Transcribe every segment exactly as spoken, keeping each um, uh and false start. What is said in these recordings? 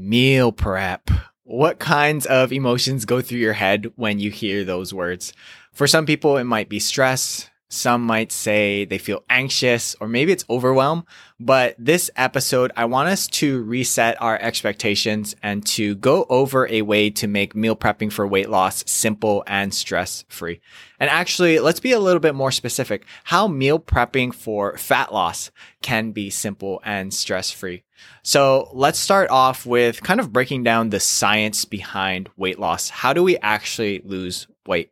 Meal prep. What kinds of emotions go through your head when you hear those words? For some people, it might be stress. Some might say they feel anxious, or maybe it's overwhelm. But this episode, I want us to reset our expectations and to go over a way to make meal prepping for weight loss simple and stress-free. And actually, let's be a little bit more specific. How meal prepping for fat loss can be simple and stress-free. So let's start off with kind of breaking down the science behind weight loss. How do we actually lose weight?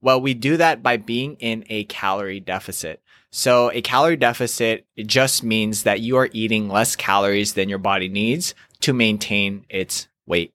Well, we do that by being in a calorie deficit. So a calorie deficit, it just means that you are eating less calories than your body needs to maintain its weight,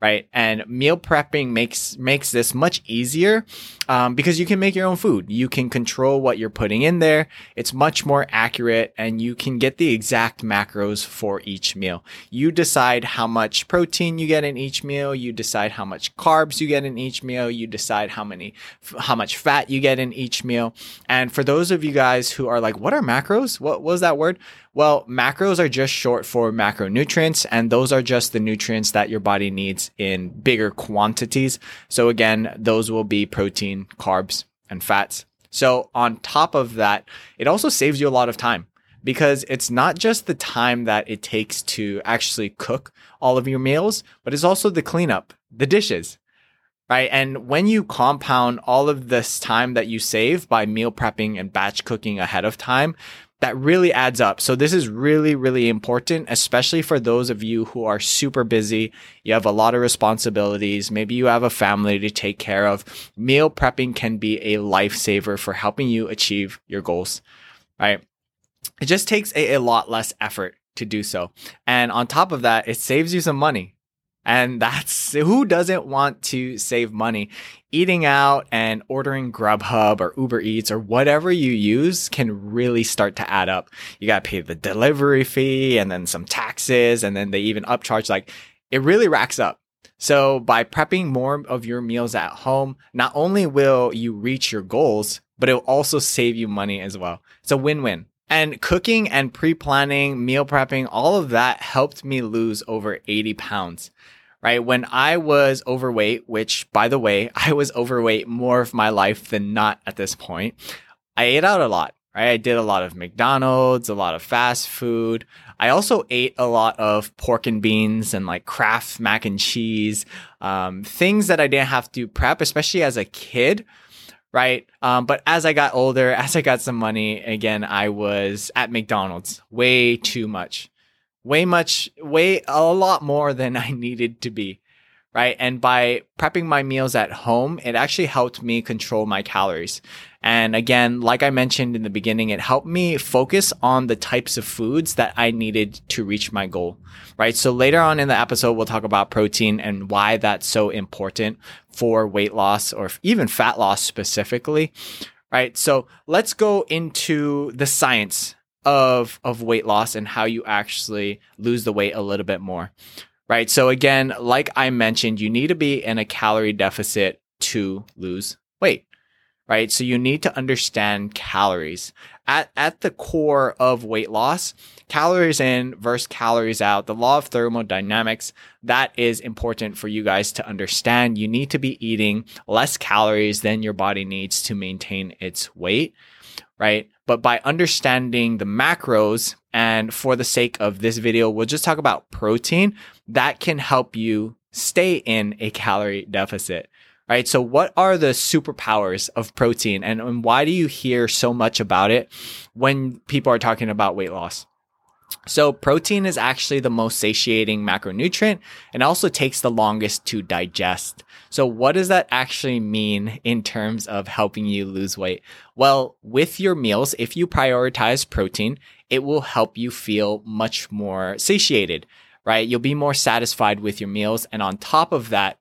right? And meal prepping makes makes this much easier um, because you can make your own food. You can control what you're putting in there. It's much more accurate, and you can get the exact macros for each meal. You decide how much protein you get in each meal. You decide how much carbs you get in each meal. You decide how many, how much fat you get in each meal. And for those of you guys who are like, what are macros? What was that word? Well, macros are just short for macronutrients, and those are just the nutrients that your body needs in bigger quantities. So again, those will be protein, carbs, and fats. So on top of that, it also saves you a lot of time, because it's not just the time that it takes to actually cook all of your meals, but it's also the cleanup, the dishes. Right? And when you compound all of this time that you save by meal prepping and batch cooking ahead of time, that really adds up. So this is really, really important, especially for those of you who are super busy. You have a lot of responsibilities. Maybe you have a family to take care of. Meal prepping can be a lifesaver for helping you achieve your goals, right? It just takes a, a lot less effort to do so. And on top of that, it saves you some money. And that's, who doesn't want to save money? Eating out and ordering Grubhub or Uber Eats or whatever you use can really start to add up. You got to pay the delivery fee and then some taxes, and then they even upcharge. Like, it really racks up. So by prepping more of your meals at home, not only will you reach your goals, but it will also save you money as well. It's a win-win. And cooking and pre-planning, meal prepping, all of that helped me lose over eighty pounds, right? When I was overweight, which by the way, I was overweight more of my life than not at this point, I ate out a lot, right? I did a lot of McDonald's, a lot of fast food. I also ate a lot of pork and beans and like Kraft mac and cheese, um, things that I didn't have to prep, especially as a kid. Right. Um, but as I got older, as I got some money, again, I was at McDonald's way too much, way much, way a lot more than I needed to be. Right. And by prepping my meals at home, it actually helped me control my calories. And again, like I mentioned in the beginning, it helped me focus on the types of foods that I needed to reach my goal. Right. So later on in the episode, we'll talk about protein and why that's so important for weight loss or even fat loss specifically. Right. So let's go into the science of, of weight loss and how you actually lose the weight a little bit more. Right. So again, like I mentioned, you need to be in a calorie deficit to lose weight. Right. So you need to understand calories. At at the core of weight loss, calories in versus calories out, the law of thermodynamics, that is important for you guys to understand. You need to be eating less calories than your body needs to maintain its weight. Right. But by understanding the macros, and for the sake of this video, we'll just talk about protein, that can help you stay in a calorie deficit. Right. So what are the superpowers of protein, and, and why do you hear so much about it when people are talking about weight loss? So protein is actually the most satiating macronutrient and also takes the longest to digest. So what does that actually mean in terms of helping you lose weight? Well, with your meals, if you prioritize protein, it will help you feel much more satiated, right? You'll be more satisfied with your meals. And on top of that,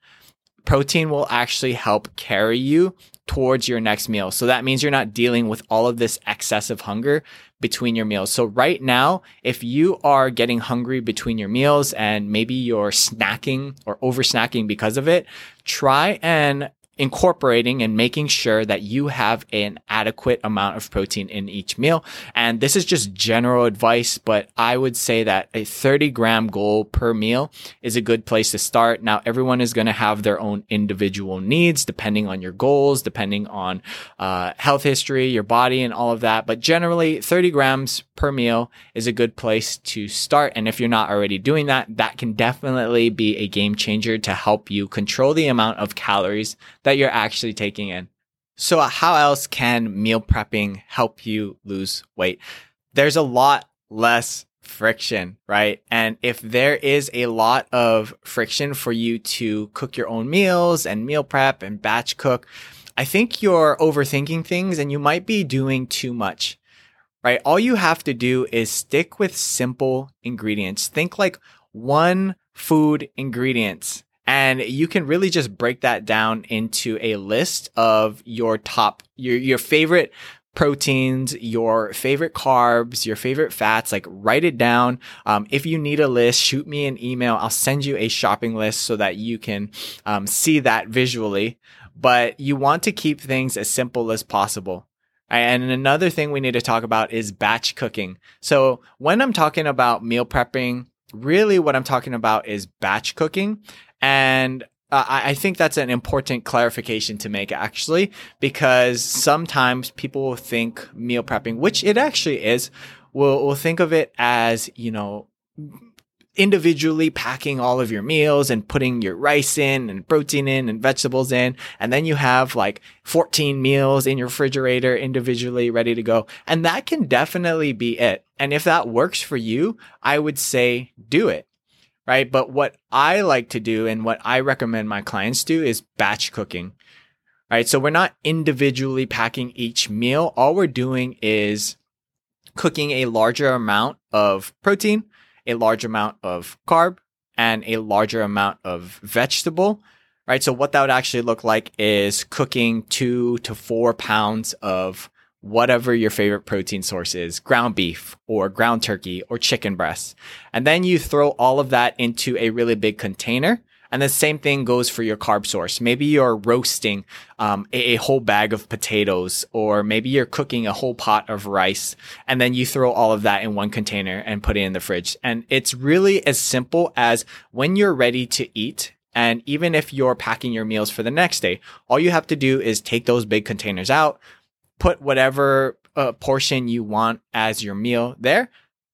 protein will actually help carry you towards your next meal. So that means you're not dealing with all of this excessive hunger between your meals. So right now, if you are getting hungry between your meals and maybe you're snacking or over snacking because of it, try and incorporating and making sure that you have an adequate amount of protein in each meal. And this is just general advice, but I would say that a thirty gram goal per meal is a good place to start. Now, everyone is going to have their own individual needs, depending on your goals, depending on uh, health history, your body, and all of that. But generally, thirty grams per meal is a good place to start. And if you're not already doing that, that can definitely be a game changer to help you control the amount of calories that you're actually taking in. So how else can meal prepping help you lose weight? There's a lot less friction, right? And if there is a lot of friction for you to cook your own meals and meal prep and batch cook, I think you're overthinking things and you might be doing too much, right? All you have to do is stick with simple ingredients. Think like one food ingredients. And you can really just break that down into a list of your top, your, your favorite proteins, your favorite carbs, your favorite fats. Like, write it down. Um, if you need a list, shoot me an email. I'll send you a shopping list so that you can um, see that visually. But you want to keep things as simple as possible. And another thing we need to talk about is batch cooking. So when I'm talking about meal prepping, really what I'm talking about is batch cooking. And uh, I think that's an important clarification to make, actually, because sometimes people will think meal prepping, which it actually is, will will think of it as, you know, individually packing all of your meals and putting your rice in and protein in and vegetables in. And then you have like fourteen meals in your refrigerator individually ready to go. And that can definitely be it. And if that works for you, I would say do it. Right. But what I like to do and what I recommend my clients do is batch cooking. Right. So we're not individually packing each meal. All we're doing is cooking a larger amount of protein, a large amount of carb, and a larger amount of vegetable. Right. So what that would actually look like is cooking two to four pounds of whatever your favorite protein source is, ground beef or ground turkey or chicken breasts. And then you throw all of that into a really big container. And the same thing goes for your carb source. Maybe you're roasting um, a, a whole bag of potatoes, or maybe you're cooking a whole pot of rice, and then you throw all of that in one container and put it in the fridge. And it's really as simple as when you're ready to eat. And even if you're packing your meals for the next day, all you have to do is take those big containers out, put whatever uh, portion you want as your meal there,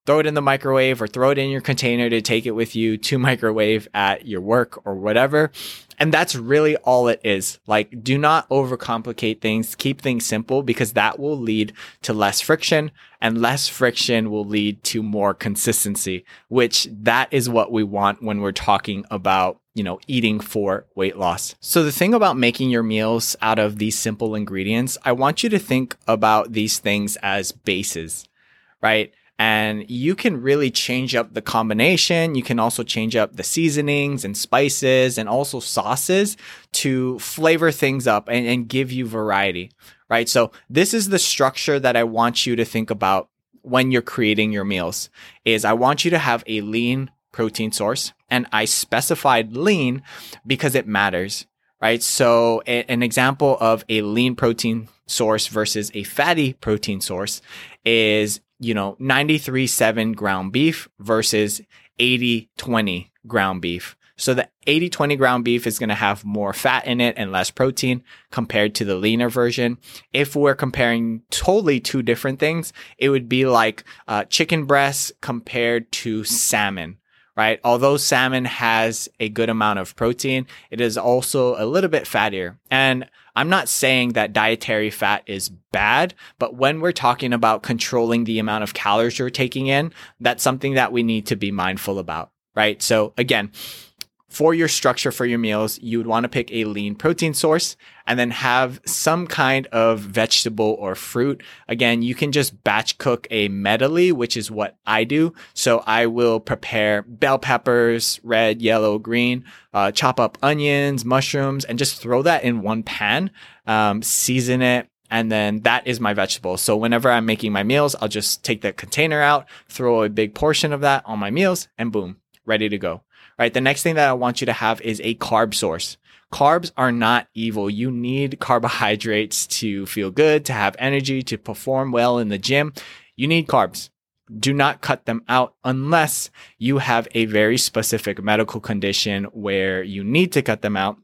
throw it in the microwave or throw it in your container to take it with you to microwave at your work or whatever. And that's really all it is. Like, do not overcomplicate things. Keep things simple, because that will lead to less friction, and less friction will lead to more consistency, which that is what we want when we're talking about, you know, eating for weight loss. So the thing about making your meals out of these simple ingredients, I want you to think about these things as bases, right? And you can really change up the combination. You can also change up the seasonings and spices and also sauces to flavor things up and, and give you variety, right? So this is the structure that I want you to think about when you're creating your meals. Is I want you to have a lean protein source. And I specified lean because it matters, right? So a- an example of a lean protein source versus a fatty protein source is, you know, ninety-three seven ground beef versus eighty twenty ground beef. So the eighty twenty ground beef is going to have more fat in it and less protein compared to the leaner version. If we're comparing totally two different things, it would be like uh, chicken breasts compared to salmon. Right? Although salmon has a good amount of protein, it is also a little bit fattier. And I'm not saying that dietary fat is bad, but when we're talking about controlling the amount of calories you're taking in, that's something that we need to be mindful about, right? So again, for your structure for your meals, you would want to pick a lean protein source and then have some kind of vegetable or fruit. Again, you can just batch cook a medley, which is what I do. So I will prepare bell peppers, red, yellow, green, uh, chop up onions, mushrooms, and just throw that in one pan, um, season it. And then that is my vegetable. So whenever I'm making my meals, I'll just take that container out, throw a big portion of that on my meals, and boom, ready to go. right? The next thing that I want you to have is a carb source. Carbs are not evil. You need carbohydrates to feel good, to have energy, to perform well in the gym. You need carbs. Do not cut them out unless you have a very specific medical condition where you need to cut them out.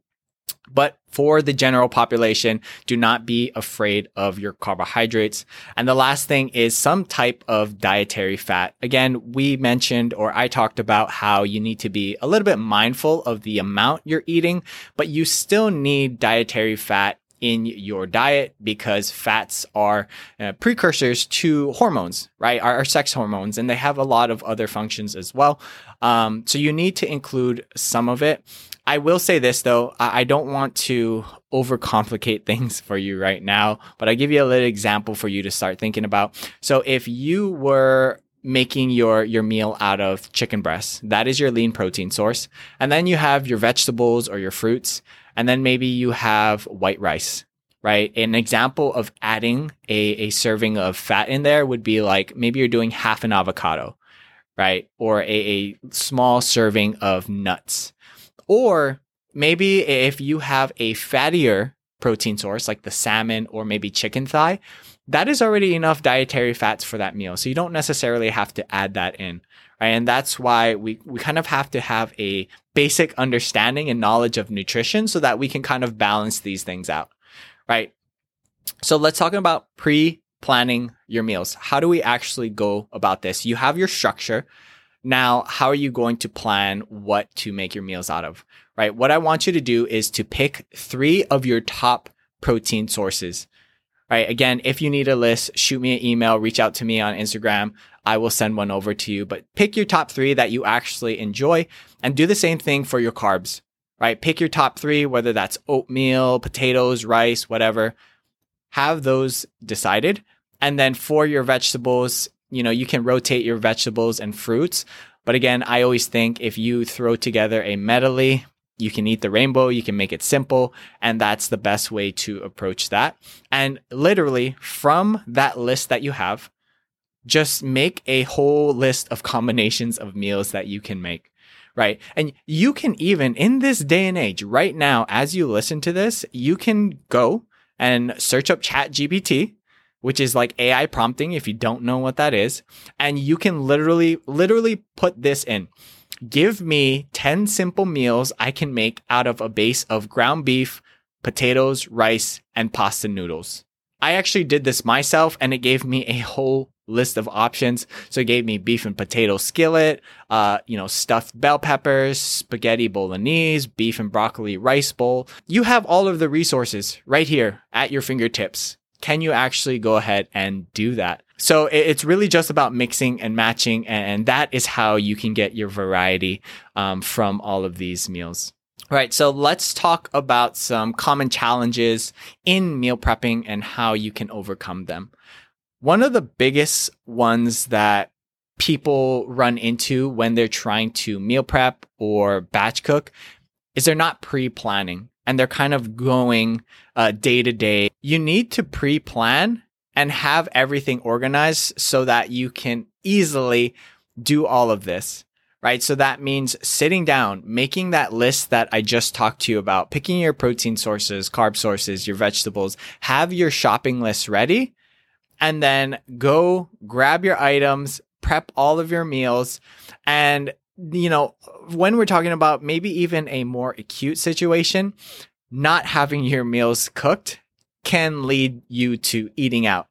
But for the general population, do not be afraid of your carbohydrates. And the last thing is some type of dietary fat. Again, we mentioned, or I talked about how you need to be a little bit mindful of the amount you're eating, but you still need dietary fat in your diet because fats are uh, precursors to hormones, right? Our, our sex hormones, and they have a lot of other functions as well. Um, so you need to include some of it. I will say this though, I don't want to overcomplicate things for you right now, but I give you a little example for you to start thinking about. So if you were making your, your meal out of chicken breasts, that is your lean protein source. And then you have your vegetables or your fruits, and then maybe you have white rice, right? An example of adding a, a serving of fat in there would be like, maybe you're doing half an avocado, right? Or a, a small serving of nuts. Or maybe if you have a fattier protein source like the salmon or maybe chicken thigh, that is already enough dietary fats for that meal. So you don't necessarily have to add that in, right? And that's why we, we kind of have to have a basic understanding and knowledge of nutrition so that we can kind of balance these things out, right? So let's talk about pre-planning your meals. How do we actually go about this? You have your structure. Now, how are you going to plan what to make your meals out of, right? What I want you to do is to pick three of your top protein sources, right? Again, if you need a list, shoot me an email, reach out to me on Instagram. I will send one over to you, but pick your top three that you actually enjoy and do the same thing for your carbs, right? Pick your top three, whether that's oatmeal, potatoes, rice, whatever. Have those decided. And then for your vegetables, you know, you can rotate your vegetables and fruits. But again, I always think if you throw together a medley, you can eat the rainbow, you can make it simple. And that's the best way to approach that. And literally from that list that you have, just make a whole list of combinations of meals that you can make, right? And you can even, in this day and age, right now, as you listen to this, you can go and search up Chat G P T, which is like A I prompting, if you don't know what that is. And you can literally, literally put this in. Give me ten simple meals I can make out of a base of ground beef, potatoes, rice, and pasta noodles. I actually did this myself and it gave me a whole list of options. So it gave me beef and potato skillet, uh, you know, stuffed bell peppers, spaghetti bolognese, beef and broccoli rice bowl. You have all of the resources right here at your fingertips. Can you actually go ahead and do that? So it's really just about mixing and matching. And that is how you can get your variety um, from all of these meals. All right, so let's talk about some common challenges in meal prepping and how you can overcome them. One of the biggest ones that people run into when they're trying to meal prep or batch cook is they're not pre-planning. And they're kind of going uh, day to day. You need to pre-plan and have everything organized so that you can easily do all of this, right? So that means sitting down, making that list that I just talked to you about, picking your protein sources, carb sources, your vegetables, have your shopping list ready, and then go grab your items, prep all of your meals, and you know, when we're talking about maybe even a more acute situation, not having your meals cooked can lead you to eating out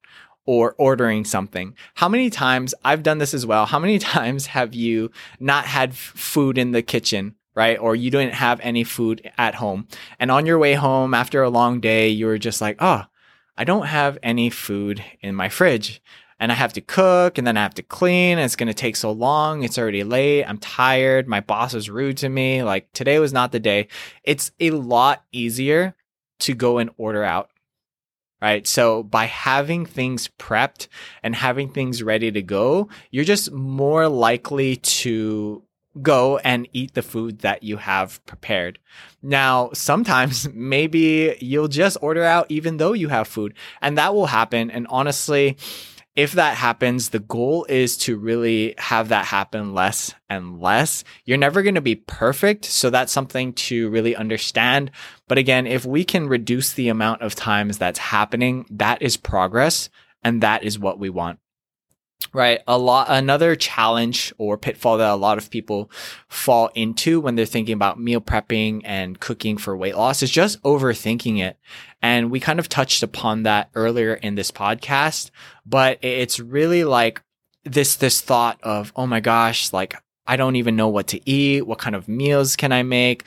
or ordering something. How many times, I've done this as well, how many times have you not had food in the kitchen, right? Or you didn't have any food at home. And on your way home after a long day, you were just like, oh, I don't have any food in my fridge. And I have to cook and then I have to clean. It's going to take so long. It's already late. I'm tired. My boss is rude to me. Like today was not the day. It's a lot easier to go and order out, right? So by having things prepped and having things ready to go, you're just more likely to go and eat the food that you have prepared. Now, sometimes maybe you'll just order out even though you have food, and that will happen. And honestly, if that happens, the goal is to really have that happen less and less. You're never going to be perfect, so that's something to really understand. But again, if we can reduce the amount of times that's happening, that is progress, and that is what we want. Right. A lot, another challenge or pitfall that a lot of people fall into when they're thinking about meal prepping and cooking for weight loss is just overthinking it. And we kind of touched upon that earlier in this podcast, but it's really like this, this thought of, oh my gosh, like I don't even know what to eat. What kind of meals can I make?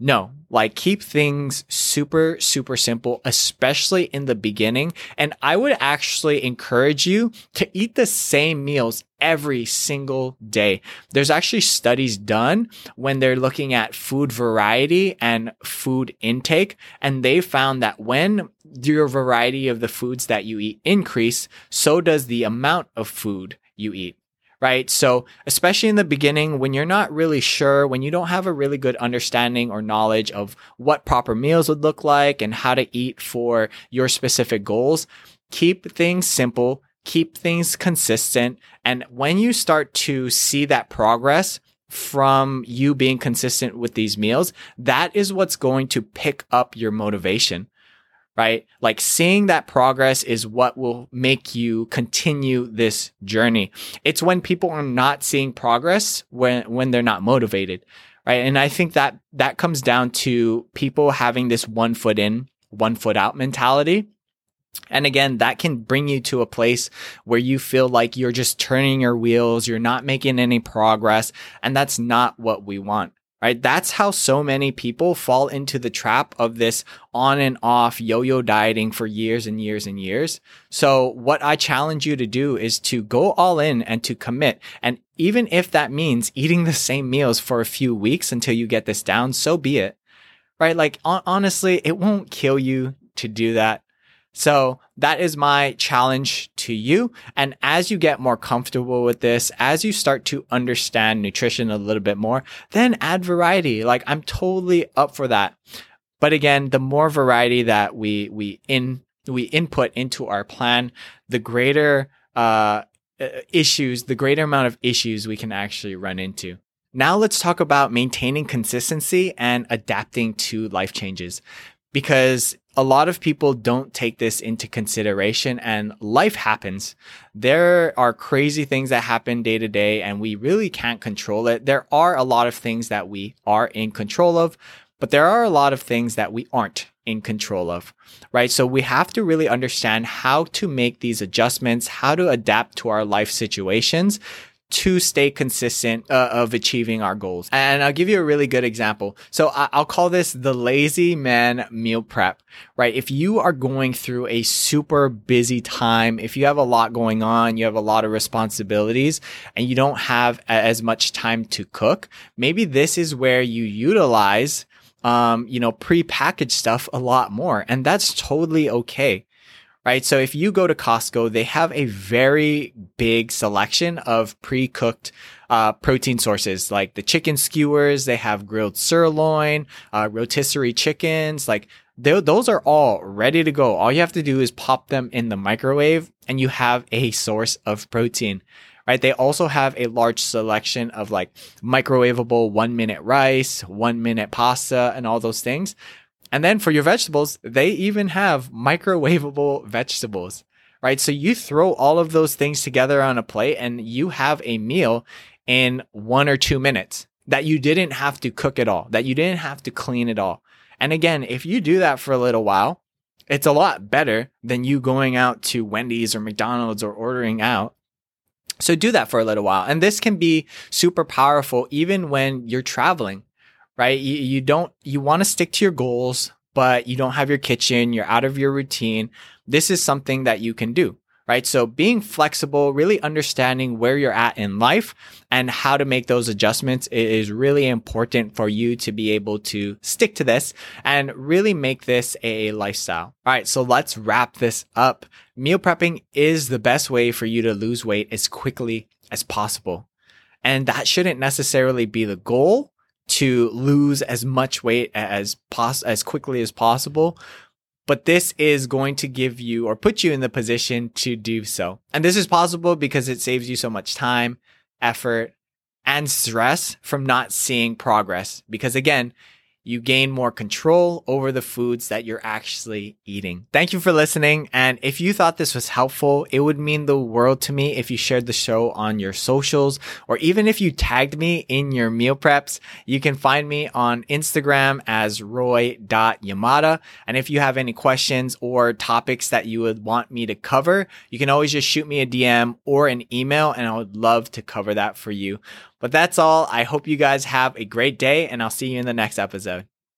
No, like keep things super, super simple, especially in the beginning. And I would actually encourage you to eat the same meals every single day. There's actually studies done when they're looking at food variety and food intake. And they found that when your variety of the foods that you eat increase, so does the amount of food you eat. Right? So especially in the beginning, when you're not really sure, when you don't have a really good understanding or knowledge of what proper meals would look like and how to eat for your specific goals, keep things simple, keep things consistent. And when you start to see that progress from you being consistent with these meals, that is what's going to pick up your motivation. Right? Like seeing that progress is what will make you continue this journey. It's when people are not seeing progress when, when they're not motivated. Right? And I think that that comes down to people having this one foot in, one foot out mentality. And again, that can bring you to a place where you feel like you're just turning your wheels, you're not making any progress, and that's not what we want. Right? That's how so many people fall into the trap of this on and off yo-yo dieting for years and years and years. So what I challenge you to do is to go all in and to commit. And even if that means eating the same meals for a few weeks until you get this down, so be it. Right? Like honestly, it won't kill you to do that. So that is my challenge to you. And as you get more comfortable with this, as you start to understand nutrition a little bit more, then add variety. Like I'm totally up for that. But again, the more variety that we, we in, we input into our plan, the greater, uh, issues, the greater amount of issues we can actually run into. Now let's talk about maintaining consistency and adapting to life changes, because a lot of people don't take this into consideration, and life happens. There are crazy things that happen day to day, and we really can't control it. There are a lot of things that we are in control of, but there are a lot of things that we aren't in control of, right? So we have to really understand how to make these adjustments, how to adapt to our life situations to stay consistent uh, of achieving our goals. And I'll give you a really good example. So I- I'll call this the lazy man meal prep, right? If you are going through a super busy time, if you have a lot going on, you have a lot of responsibilities, and you don't have as much time to cook, maybe this is where you utilize, um, you know, prepackaged stuff a lot more. And that's totally okay. Right? So if you go to Costco, they have a very big selection of pre-cooked uh protein sources, like the chicken skewers, they have grilled sirloin, uh rotisserie chickens, like those are all ready to go. All you have to do is pop them in the microwave and you have a source of protein. Right? They also have a large selection of like microwavable one minute rice, one minute pasta, and all those things. And then for your vegetables, they even have microwavable vegetables, right? So you throw all of those things together on a plate and you have a meal in one or two minutes that you didn't have to cook at all, that you didn't have to clean at all. And again, if you do that for a little while, it's a lot better than you going out to Wendy's or McDonald's or ordering out. So do that for a little while. And this can be super powerful even when you're traveling. Right? You, you don't, you want to stick to your goals, but you don't have your kitchen, you're out of your routine. This is something that you can do, right? So being flexible, really understanding where you're at in life and how to make those adjustments is really important for you to be able to stick to this and really make this a lifestyle. All right. So let's wrap this up. Meal prepping is the best way for you to lose weight as quickly as possible. And that shouldn't necessarily be the goal, to lose as much weight as pos- as quickly as possible. but this is going to give you or put you in the position to do so. And this is possible because it saves you so much time, effort, and stress from not seeing progress. Because again, you gain more control over the foods that you're actually eating. Thank you for listening. And if you thought this was helpful, it would mean the world to me if you shared the show on your socials, or even if you tagged me in your meal preps. You can find me on Instagram as roy dot yamada. And if you have any questions or topics that you would want me to cover, you can always just shoot me a D M or an email, and I would love to cover that for you. But that's all. I hope you guys have a great day, and I'll see you in the next episode.